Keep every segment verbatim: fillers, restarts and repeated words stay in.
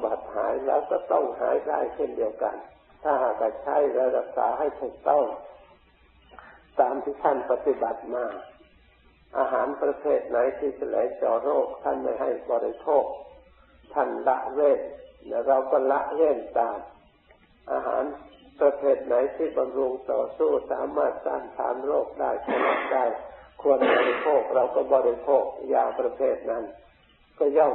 ำบัดหายแล้วก็ต้องหายได้เช่นเดียวกันถ้าหากใช้และรักษาให้ถูกต้องตามที่ท่านปฏิบัติมาอาหารประเภทไหนที่จะไหลเจาะโรคท่านไม่ให้บริโภคท่านละเว้นแล้วเราก็ละเว้นตามอาหารประเภทไหนที่บำรุงต่อสู้สามารถต้านทานโรคได้ชนะได้ควรบริโภคเราก็บริโภคยาประเภทนั้นก็ย่อม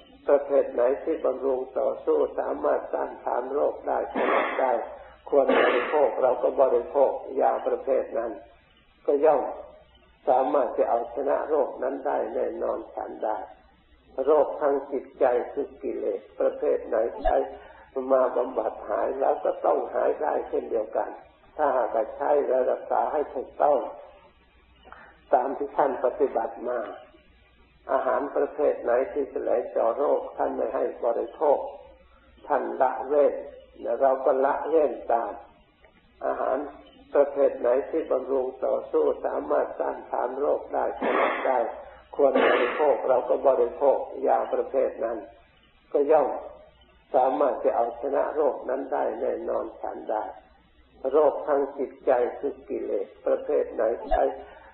ประเภทไหนที่บำรุงต่อสู้สามารถต้านทานโรคได้ชนะได้ควรบริโภคเราก็บริโภคยาประเภทนั้นก็ย่อมสามารถจะเอาชนะโรคนั้นได้แน่นอนทันได้โรคทางจิตใจคือกิเลสประเภทไหนใช้มาบำบัดหายแล้วก็ต้องหายได้เช่นเดียวกันถ้าหากใช้และรักษาให้ถูกต้องตามที่ท่านปฏิบัติมาอาหารประเภทไหนที่จะไหลเจาะโรคท่านไม่ให้บริโภคท่านละเว้นและเราก็ละเว้นตามอาหารประเภทไหนที่บำรุงต่อสู้สามารถต้านทานโรคได้ชนะได้ควรบริโภคเราก็บริโภคยาประเภทนั้นก็ย่อมสามารถจะเอาชนะโรคนั้นได้แน่นอนทันได้โรคทางจิตใจคือกิเลสประเภทไหนใช้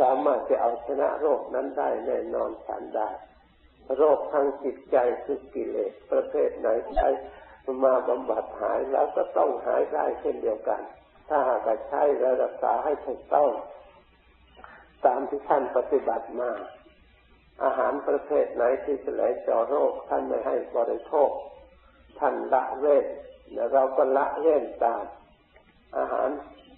สามารถจะเอาชนะโรคนั้นได้แน่นอนทันได้โรคทางจิตใจคือกิเลสประเภทไหนใช้มาบำบัดหายแล้วก็ต้องหายได้เช่นเดียวกันถ้าหากใช้และรักษาให้ถูกต้องตามที่ท่านปฏิบัติมาอาหารประเภทไหนที่จะไหลเจาะโรคท่านไม่ให้บริโภคท่านละเว้นและเราก็ละเว้นตามอาหาร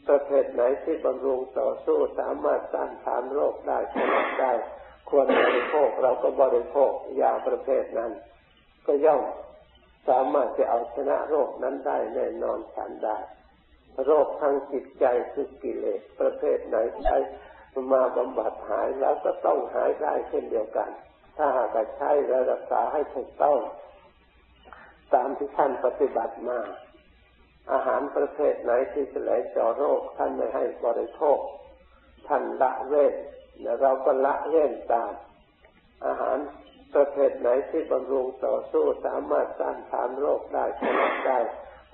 ประเภทไหนที่บำรุงต่อสู้สามารถต้านทานโรคได้ชนะได้ควรบริโภคเราก็บริโภคยาประเภทนั้นก็ย่อมสามารถจะเอาชนะโรคนั้นได้แน่นอนทันได้โรคทางจิตใจคือกิเลสประเภทไหนใช้มาบำบัดหายแล้วก็ต้องหายได้เช่นเดียวกันถ้าหากใช้และรักษาให้ถูกต้องตามที่ท่านปฏิบัติมาอาหารประเภทไหนที่จะไหลเจาะโรคท่านไม่ให้บริโภคท่านละเว้นและเราก็ละเว้นตามอาหารประเภทไหนที่บำรุงต่อสู้สามารถต้านทานโรคได้ชนะได้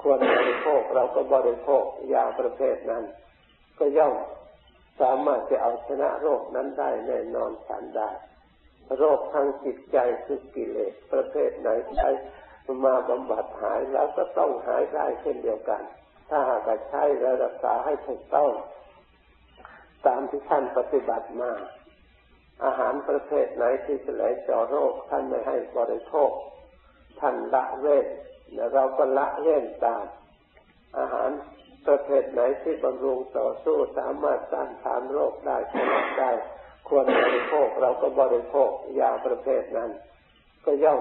ควรบริโภคเราก็บริโภคยาประเภทนั้นก็ย่อมสามารถจะเอาชนะโรคนั้นได้แน่นอนทันได้โรคทางจิตใจคือกิเลสประเภทไหนใช้มาบำบัดหายแล้วก็ต้องหายได้เช่นเดียวกันถ้าหากใช้และรักษาให้ถูกต้องตามที่ท่านปฏิบัติมาอาหารประเภทไหนที่จะไหลเจาะโรคท่านไม่ให้บริโภคท่านละเว้นและเราก็ละเว้นตามอาหารประเภทไหนที่บำรุงต่อสู้สามารถต้านทานโรคได้ชนะได้ควรบริโภคเราก็บริโภคยาประเภทนั้นก็ย่อม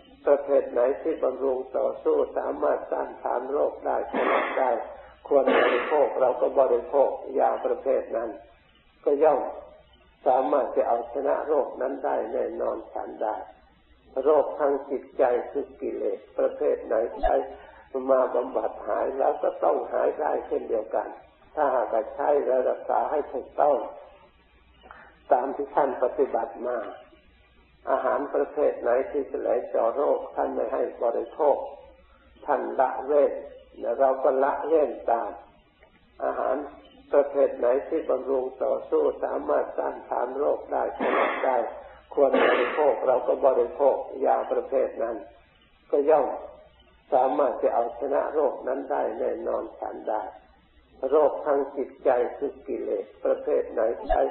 ประเภทไหนที่บำรุงต่อสู้สามารถต้านทานโรคได้ชนะได้ควรบริโภคเราก็บริโภคยาประเภทนั้นก็ย่อมสามารถจะเอาชนะโรคนั้นได้แน่นอนทันได้โรคทางจิตใจคือกิเลสประเภทไหนใช้มาบำบัดหายแล้วก็ต้องหายได้เช่นเดียวกัน ถ้าหากใช้และรักษาให้ถูกต้องตามที่ท่านปฏิบัติมาอาหารประเภทไหนที่จะไหลเจาะโรคท่านไม่ให้บริโภคท่านละเว้นและเราก็ละเว้นตามอาหารประเภทไหนที่บำรุงต่อสู้สามารถต้านทานโรคได้ผลได้ควรบริโภคเราก็บริโภคยาประเภทนั้นก็ย่อมสามารถจะเอาชนะโรคนั้นได้แน่นอนทันได้โรคทางจิตใจคือกิเลสประเภทไหนใช้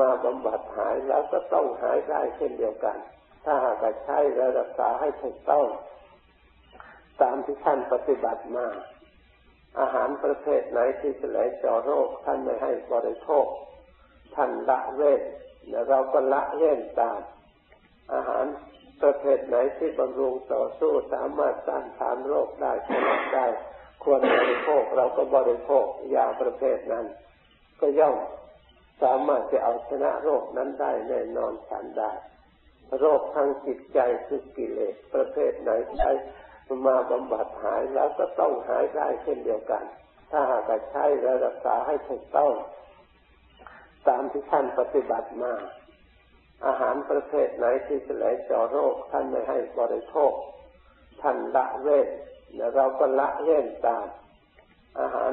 มาบำบัดหายแล้วก็ต้องหายได้เช่นเดียวกันถ้าหากใช้และรักษาให้ถูกต้องตามที่ท่านปฏิบัติมาอาหารประเภทไหนที่จะไหลเจาะโรคท่านไม่ให้บริโภคท่านละเว้นและเราก็ละเว้นตามอาหารประเภทไหนที่บำรุงต่อสู้สามารถต้านทานโรคได้ผลได้ควรบริโภคเราก็บริโภคยาประเภทนั้นก็ย่อมสามารถจะเอาชนะโรคนั้นได้แน่นอนทันได้โรคทางจิตใจคือกิเลสประเภทไหนใช้มาบำบัดหายแล้วก็ต้องหายได้เช่นเดียวกันถ้าหากใช้และรักษาให้ถูกต้องตามที่ท่านปฏิบัติมาอาหารประเภทไหนที่จะไหลเจาะโรคท่านไม่ให้บริโภคท่านละเว้นและเราก็ละเว้นตามอาหาร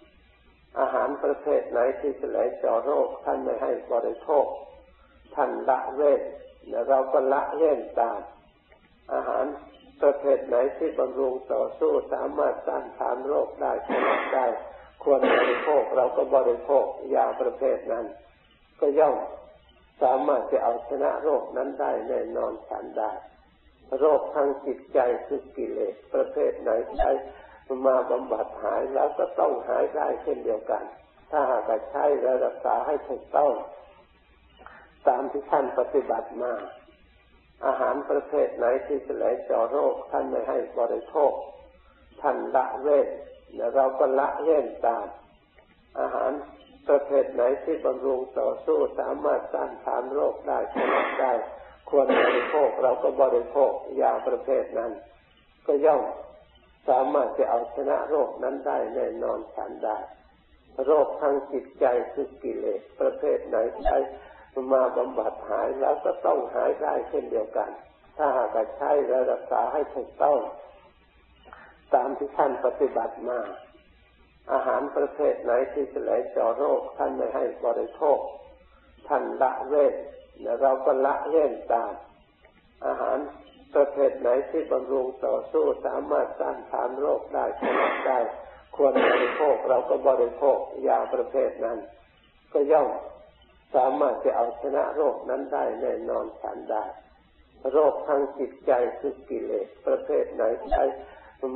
อาหารประเภทไหนที่จะไหลเจาะโรคท่านไม่ให้บริโภคท่านละเว้นและเราก็ละเว้นตามอาหารประเภทไหนที่บำรุงต่อสู้สามารถต้านทานโรคได้ผลได้ควรบริโภคเราก็บริโภคยาประเภทนั้นก็ย่อมสามารถจะเอาชนะโรคนั้นได้แน่นอนทันได้โรคทางจิตใจคือกิเลสประเภทไหนใช้มาบำบัดหายแล้วก็ต้องหายได้เช่นเดียวกันถ้าหากใช้และรักษาให้ถูกต้องตามที่ท่านปฏิบัติมาอาหารประเภทไหนที่จะไหลเจาะโรคท่านไม่ให้บริโภคท่านละเว้นและเราก็ละเว้นตามอาหารประเภทไหนที่บำรุงต่อสู้สามารถต้านทานโรคได้ผลได้ควรบริโภคเราก็บริโภคยาประเภทนั้นก็ย่อมสามารถจะเอาชนะโรคนั้นได้แน่นอนทันได้โรคทางจิตใจคือกิเลสประเภทไหนใช้มาบำบัดหายแล้วก็ต้องหายได้เช่นเดียวกันถ้าหากใช้และรักษาให้ถูกต้องตามที่ท่านปฏิบัติมาอาหารประเภทไหนที่จะไหลเจาะโรคท่านไม่ให้บริโภคท่านละเว้นและเราก็ละเว้นตามอาหารประเภทไหนที่บำรุงต่อสู้สามารถต้านทานโรคได้ผลได้ควรบริโภคเราก็บริโภคยาประเภทนั้นก็ย่อมสามารถจะเอาชนะโรคนั้นได้แน่นอนทันได้โรคทางจิตใจคือกิเลสประเภทไหนใช้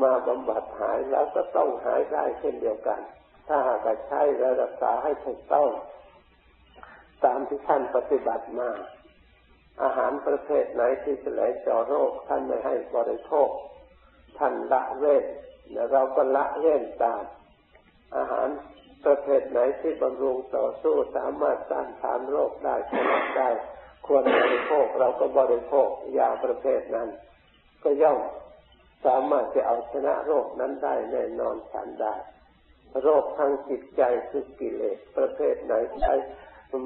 มาบำบัดหายแล้วก็ต้องหายได้เช่นเดียวกันถ้าหากใช้และรักษาให้ถูกต้องตามที่ท่านปฏิบัติมาอาหารประเภทไหนที่จะไหลเจาะโรคท่านไม่ให้บริโภคท่านละเว้นและเราก็ละเว้นตามอาหารประเภทไหนที่บำรุงต่อสู้สามารถต้านทานโรคได้ผลได้ควรบริโภคเราก็บริโภคยาประเภทนั้นก็ย่อมสามารถจะเอาชนะโรคนั้นได้แน่นอนทันได้โรคทางจิตใจคือกิเลสประเภทไหนใช้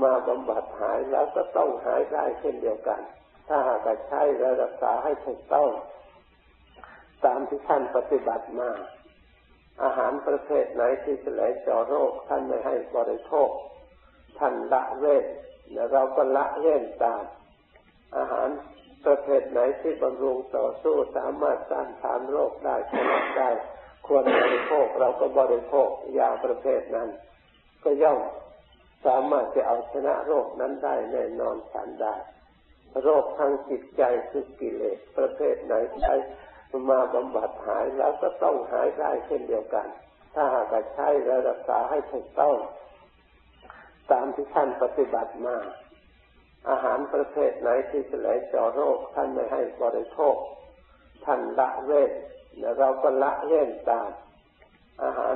มาบำบัดหายแล้วก็ต้องหายได้เช่นเดียวกันถ้าหากใช้และรักษาให้ถูกต้องตามที่ท่านปฏิบัติมาอาหารประเภทไหนที่จะไหลเจาะโรคท่านไม่ให้บริโภคท่านละเว้นและเราก็ละเว้นตามอาหารประเภทไหนที่บำรุงต่อสู้สามารถต้านทานโรคได้ผลได้ควรบริโภคเราก็บริโภคยาประเภทนั้นก็ย่อมสามารถจะเอาชนะโรคนั้นได้แน่นอนทันได้โรคทางจิตใจคือกิเลสประเภทไหนใช้มาบำบัดหายแล้วก็ต้องหายได้เช่นเดียวกันถ้าหากใช้และรักษาให้ถูกต้อง ตามที่ท่านปฏิบัติมาอาหารประเภทไหนที่จะไหลเจาะโรคท่านไม่ให้บริโภคท่านละเว้นและเราก็ละเว้นตามอาหาร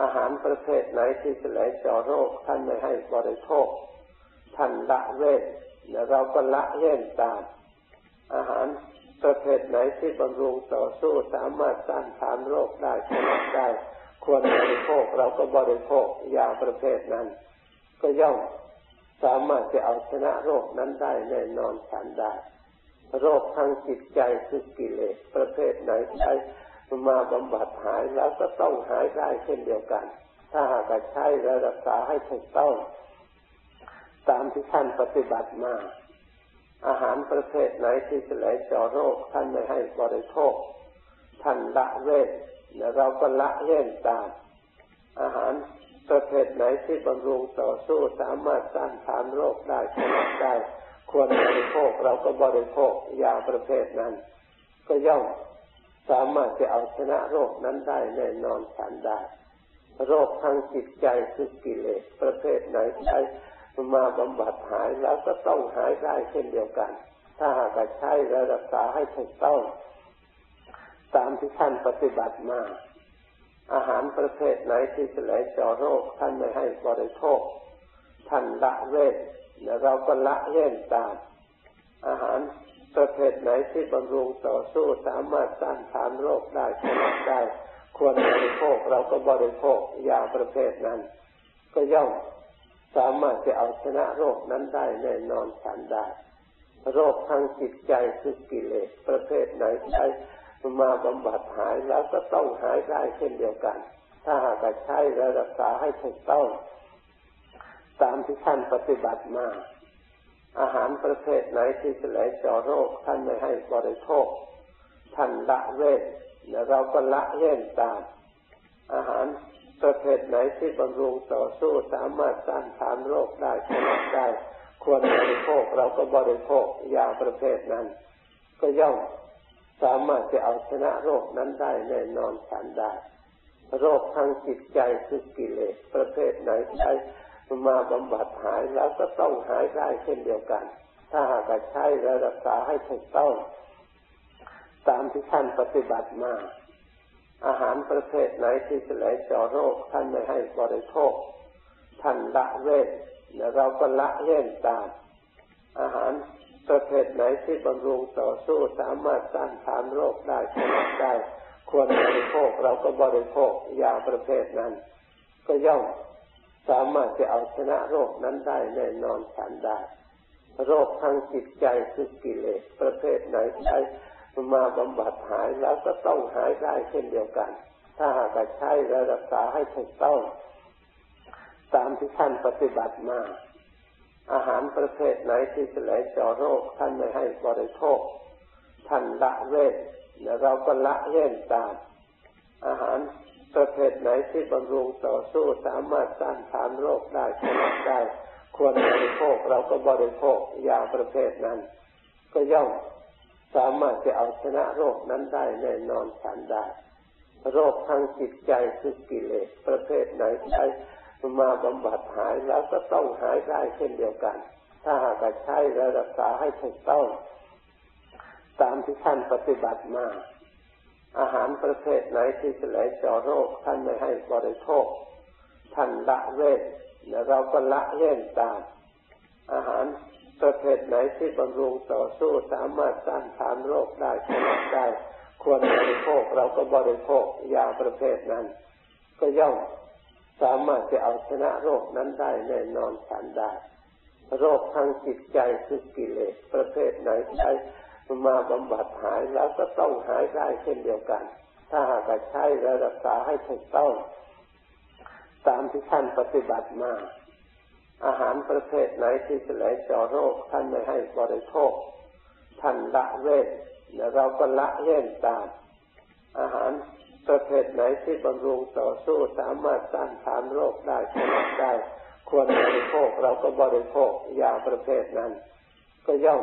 อาหารประเภทไหนที่จะไหลเจาะโรคท่านไม่ให้บริโภคท่านละเว้นและเราก็ละเว้นตามอาหารประเภทไหนที่บำรุงต่อสู้สามารถต้านทานโรคได้ผลได้ควรบริโภคเราก็บริโภคยาประเภทนั้นก็ย่อมสามารถจะเอาชนะโรคนั้นได้แน่นอนฉันได้โรคทางจิตใจคือกิเลสประเภทไหนใช้มาบำบัดหายแล้วก็ต้องหายได้เช่นเดียวกันถ้าหากใช้และรักษาให้ถูกต้องตามที่ท่านปฏิบัติมาอาหารประเภทไหนที่จะไหลเจาะโรคท่านไม่ให้บริโภคท่านละเว้นและเราก็ละเว้นตามอาหารประเภทไหนที่บำรุงต่อสู้สามารถต้านทานโรคได้ผลได้ควรบริโภคเราก็บริโภคยาประเภทนั้นก็ย่อมสามารถจะเอาชนะโรคนั้นได้แน่นอนฉันได้โรคทางจิตใจคือกิเลสประเภทไหนใช้มาบำบัดหายแล้วก็ต้องหายได้เช่นเดียวกันถ้าหากใช้และรักษาให้ถูกต้องตามที่ท่านปฏิบัติมาอาหารประเภทไหนที่จะไหลเจาะโรคท่านไม่ให้บริโภคท่านละเว้นและเราก็ละเว้นตามอาหารประเภทไหนที่บำรุงต่อสู้สามารถต้านทานโรคได้ผลได้ควรบริโภคเราก็บริโภคยาประเภทนั้นก็ย่อมสามารถจะเอาชนะโรคนั้นได้แน่นอนฉันได้โรคทางจิตใจคือกิเลสประเภทไหนใช้มาบำบัดหายแล้วก็ต้องหายได้เช่นเดียวกันถ้าหากใช้และรักษาให้ถูกต้องตามที่ท่านปฏิบัติมาอาหารประเภทไหนที่จะไหลเจาะโรคท่านไม่ให้บริโภคท่านละเว้นและเราก็ละเว้นตามอาหารประเภทไหนที่บำรุงต่อสู้สามารถต้านทานโรคได้ผลได้ควรบริโภคเราก็บริโภคยาประเภทนั้นก็ย่อมสามารถจะเอาชนะโรคนั้นได้แน่นอนฉันได้โรคทางจิตใจคือกิเลสประเภทไหนใช้มาบำบัดหายแล้วก็ต้องหายได้เช่นเดียวกันถ้าหากใช้และรักษาให้ถูกต้องตามที่ท่านปฏิบัติมาอาหารประเภทไหนที่จะไหลเจาะโรคท่านไม่ให้บริโภคท่านละเว้นและเราก็ละเว้นตามอาหารประเภทไหนที่บำรุงต่อสู้สามารถต้านทานโรคได้ผลได้ควรบริโภคเราก็บริโภคยาประเภทนั้นก็ย่อมสามารถจะเอาชนะโรคนั้นได้แน่นอนฉันได้โรคทางจิตใจคือกิเลสประเภทไหนใช้มาบำบัดหายแล้วก็ต้องหายได้เช่นเดียวกันถ้าหากใช้และรักษาให้ถูกต้องตามที่ท่านปฏิบัติมาอาหารประเภทไหนที่จะไหลเจาะโรคท่านไม่ให้บริโภคท่านละเว้นและเราก็ละเว้นตามอาหารประเภทไหนที่บำรุงต่อสู้สามารถต้านทานโรคได้ผลได้ควรบริโภคเราก็บริโภคยาประเภทนั้นก็ย่อมสามารถจะเอาชนะโรคนั้นได้แน่นอนฉันได้โรคทางจิตใจคือกิเลสประเภทไหนใช้มาบำบัดหายแล้วก็ต้องหายได้เช่นเดียวกันถ้าหากใช้และรักษาให้ถูกต้องตามที่ท่านปฏิบัติมาอาหารประเภทไหนที่จะไหลเจาะโรคท่านไม่ให้บริโภคท่านละเว้นและเราก็ละเว้นตามอาหารประเภทไหนที่บำรุงต่อสู้สามารถต้านทานโรคได้ผลได้ควรบริโภคเราก็บริโภคยาประเภทนั้นก็ย่อมสามารถจะเอาชนะโรคนั้นได้แน่นอนฉันได้โรคทางจิตใจคือกิเลสประเภทไหนใช้มาบำบัดหายแล้วก็ต้องหายได้เช่นเดียวกันถ้าหากใช้และรักษาให้ถูกต้องตามที่ท่านปฏิบัติมา อาหารประเภทไหนที่จะไหลเจาะโรคท่านไม่ให้บริโภคท่านละเว้นและเราก็ละเว้นตามอาหารประเภทไหนที่บำรุงต่อสู้สามารถต้านทานโรคได้ชนะได้ควรบริโภคเราก็บริโภคยาประเภทนั้นก็ย่อม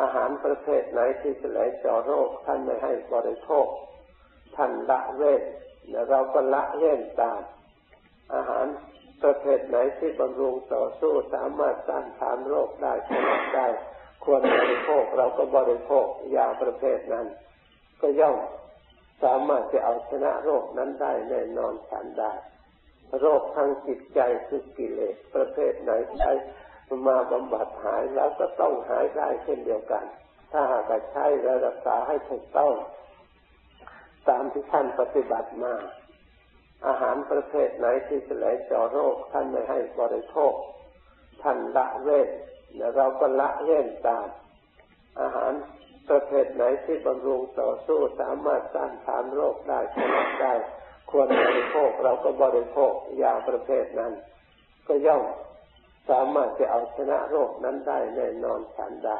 อาหารประเภทไหนที่จะไหลเจาะโรคท่านไม่ให้บริโภคท่านละเว้นและเราก็ละเว้นตามอาหารประเภทไหนที่บำรุงต่อสู้สามารถต้านทานโรคได้ชนะได้ควรบริโภคเราก็บริโภคยาประเภทนั้นก็ย่อมสามารถจะเอาชนะโรคนั้นได้แน่นอนฉันได้โรคทางจิตใจคือกิเลสประเภทไหนใช้มาบำบัดหายแล้วก็ต้องหายได้เช่นเดียวกันถ้าหากใช้และรักษาให้ถูกต้องตามที่ท่านปฏิบัติมาอาหารประเภทไหนที่จะไหลเจาะโรคท่านไม่ให้บริโภคท่านละเว้นและเราก็ละเว้นตามอาหารประเภทไหนที่บำรุงต่อสู้สามารถต้านทานโรคได้ชนะได้ควรบริโภคเราก็บริโภคยาประเภทนั้นก็ย่อมสามารถจะเอาชนะโรคนั้นได้แน่นอนฉันได้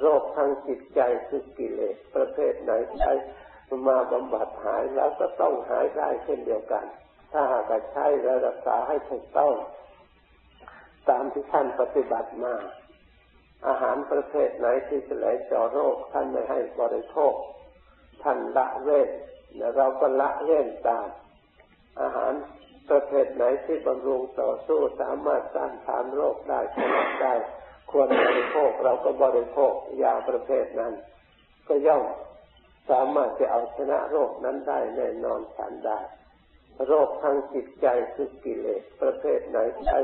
โรคทางจิตใจคือกิเลสประเภทไหนใช้มาบำบัดหายแล้วก็ต้องหายได้เช่นเดียวกันถ้าหากใช้และรักษาให้ถูกต้องตามที่ท่านปฏิบัติมาอาหารประเภทไหนที่จะไหลเจาะโรคท่านไม่ให้บริโภคท่านละเว้นและเราก็ละเว้นตามอาหารประเภทไหนที่บำรุงต่อสู้สามารถต้านทานโรคได้ชนะได้ควรบริโภคเราก็บริโภคยาประเภทนั้นก็ย่อมสามารถจะเอาชนะโรคนั้นได้แน่นอนฉันได้โรคทางจิตใจคือกิเลสประเภทไหนใช้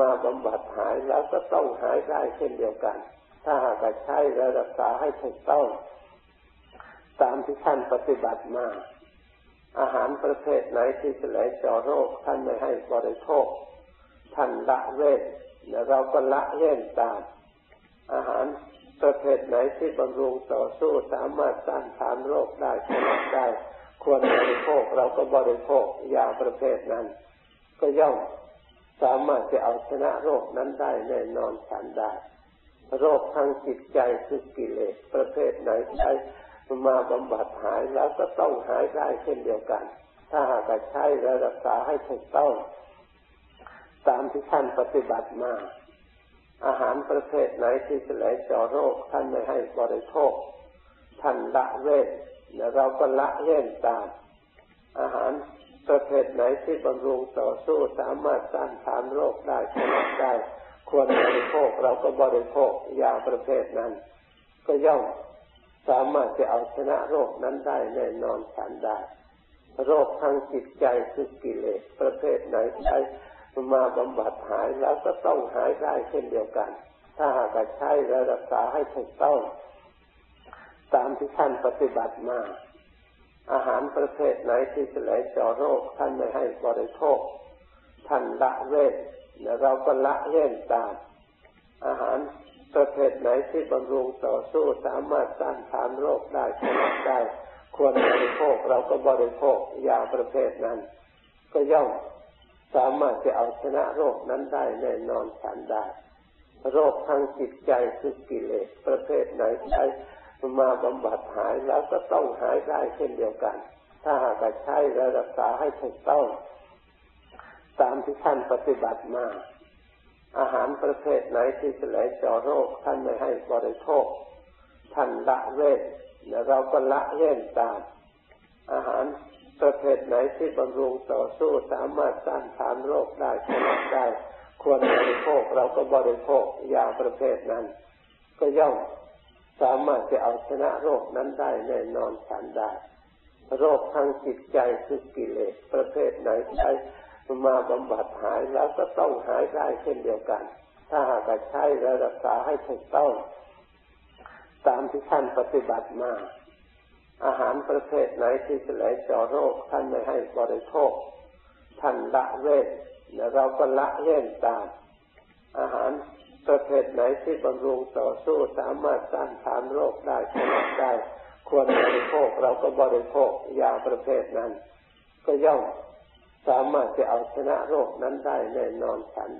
มาบำบัดหายแล้วก็ต้องหายได้เช่นเดียวกันถ้าหากใช้และรักษาให้ถูกต้องตามที่ท่านปฏิบัติมาอาหารประเภทไหนที่จะไหลเจาะโรคท่านไม่ให้บริโภคท่านละเว้นและเราก็ละเว้นตามอาหารประเภทไหนที่บำรุงต่อสู้สามารถต้านทานโรคได้ชนะได้ควรบริโภคเราก็บริโภคยาประเภทนั้นก็ย่อมสามารถจะเอาชนะโรคนั้นได้แน่นอนฉันได้โรคทางจิตใจคือกิเลสประเภทไหนใช้มาบำบัดหายแล้วก็ต้องหายได้เช่นเดียวกันถ้าหากใช้และรักษาให้ถูกต้องตามที่ท่านปฏิบัติมาอาหารประเภทไหนที่จะไหลเจาะโรคท่านไม่ให้บริโภคท่านละเว้นและเราก็ละเว้นตามอาหารประเภทไหนที่บำรุงต่อสู้สามารถต้านทานโรคได้ชนะได้ควรบริโภคเราก็บริโภคยาประเภทนั้นก็ย่อมสามารถจะเอาชนะโรคนั้นได้แน่นอนฉันได้โรคทางจิตใจคือกิเลสประเภทไหนใช้มาบำบัดหายแล้วก็ต้องหายได้เช่นเดียวกันถ้าหากใช้และรักษาให้ถูกต้องตามที่ท่านปฏิบัติมาอาหารประเภทไหนที่จะไหลเจาะโรคท่านไม่ให้บริโภคท่านละเว้นและเราก็ละเว้นตามอาหารประเภทไหนที่บำรุงต่อสู้สามารถต้านทานโรคได้ชนะได้ควรบริโภคเราก็บริโภคยาประเภทนั้นก็ย่อมสามารถจะเอาชนะโรคนั้นได้แน่นอนฉันได้โรคทางจิตใจคือกิเลสประเภทไหนใช้มาบำบัดหายแล้วก็ต้องหายได้เช่นเดียวกันถ้าหากใช้และรักษาให้ถูกต้องตามที่ท่านปฏิบัติมาอาหารประเภทไหนที่จะไหลเจาะโรคท่านไม่ให้บริโภค ท่านละเว้นแล้วเราก็ละเว้นตามอาหารประเภทไหนที่บำรุงต่อสู้สามารถต้านทานโรคได้ชนะได้ควรบริโภคเราก็บริโภคยาประเภทนั้นก็ย่อมสามารถจะเอาชนะโรคนั้นได้แน่นอนทันได้โรคทางจิตใจคือกิเลสประเภทไหนใช้มาบำบัดหายแล้วก็ต้องหายได้เช่นเดียวกันถ้าหากใช้และรักษาให้ถูกต้องตามที่ท่านปฏิบัติมาอาหารประเภทไหนที่จะไหลเจาะโรคท่านไม่ให้บริโภคท่านละเว้นและเราก็ละเว้นตามอาหารประเภทไหนที่บำรุงต่อสู้สามารถต้านทานโรคได้ชนะได้ควรบริโภคเราก็บริโภคยาประเภทนั้นก็ย่อมสามารถจะเอาชนะโรคนั้นได้แน่นอนทัน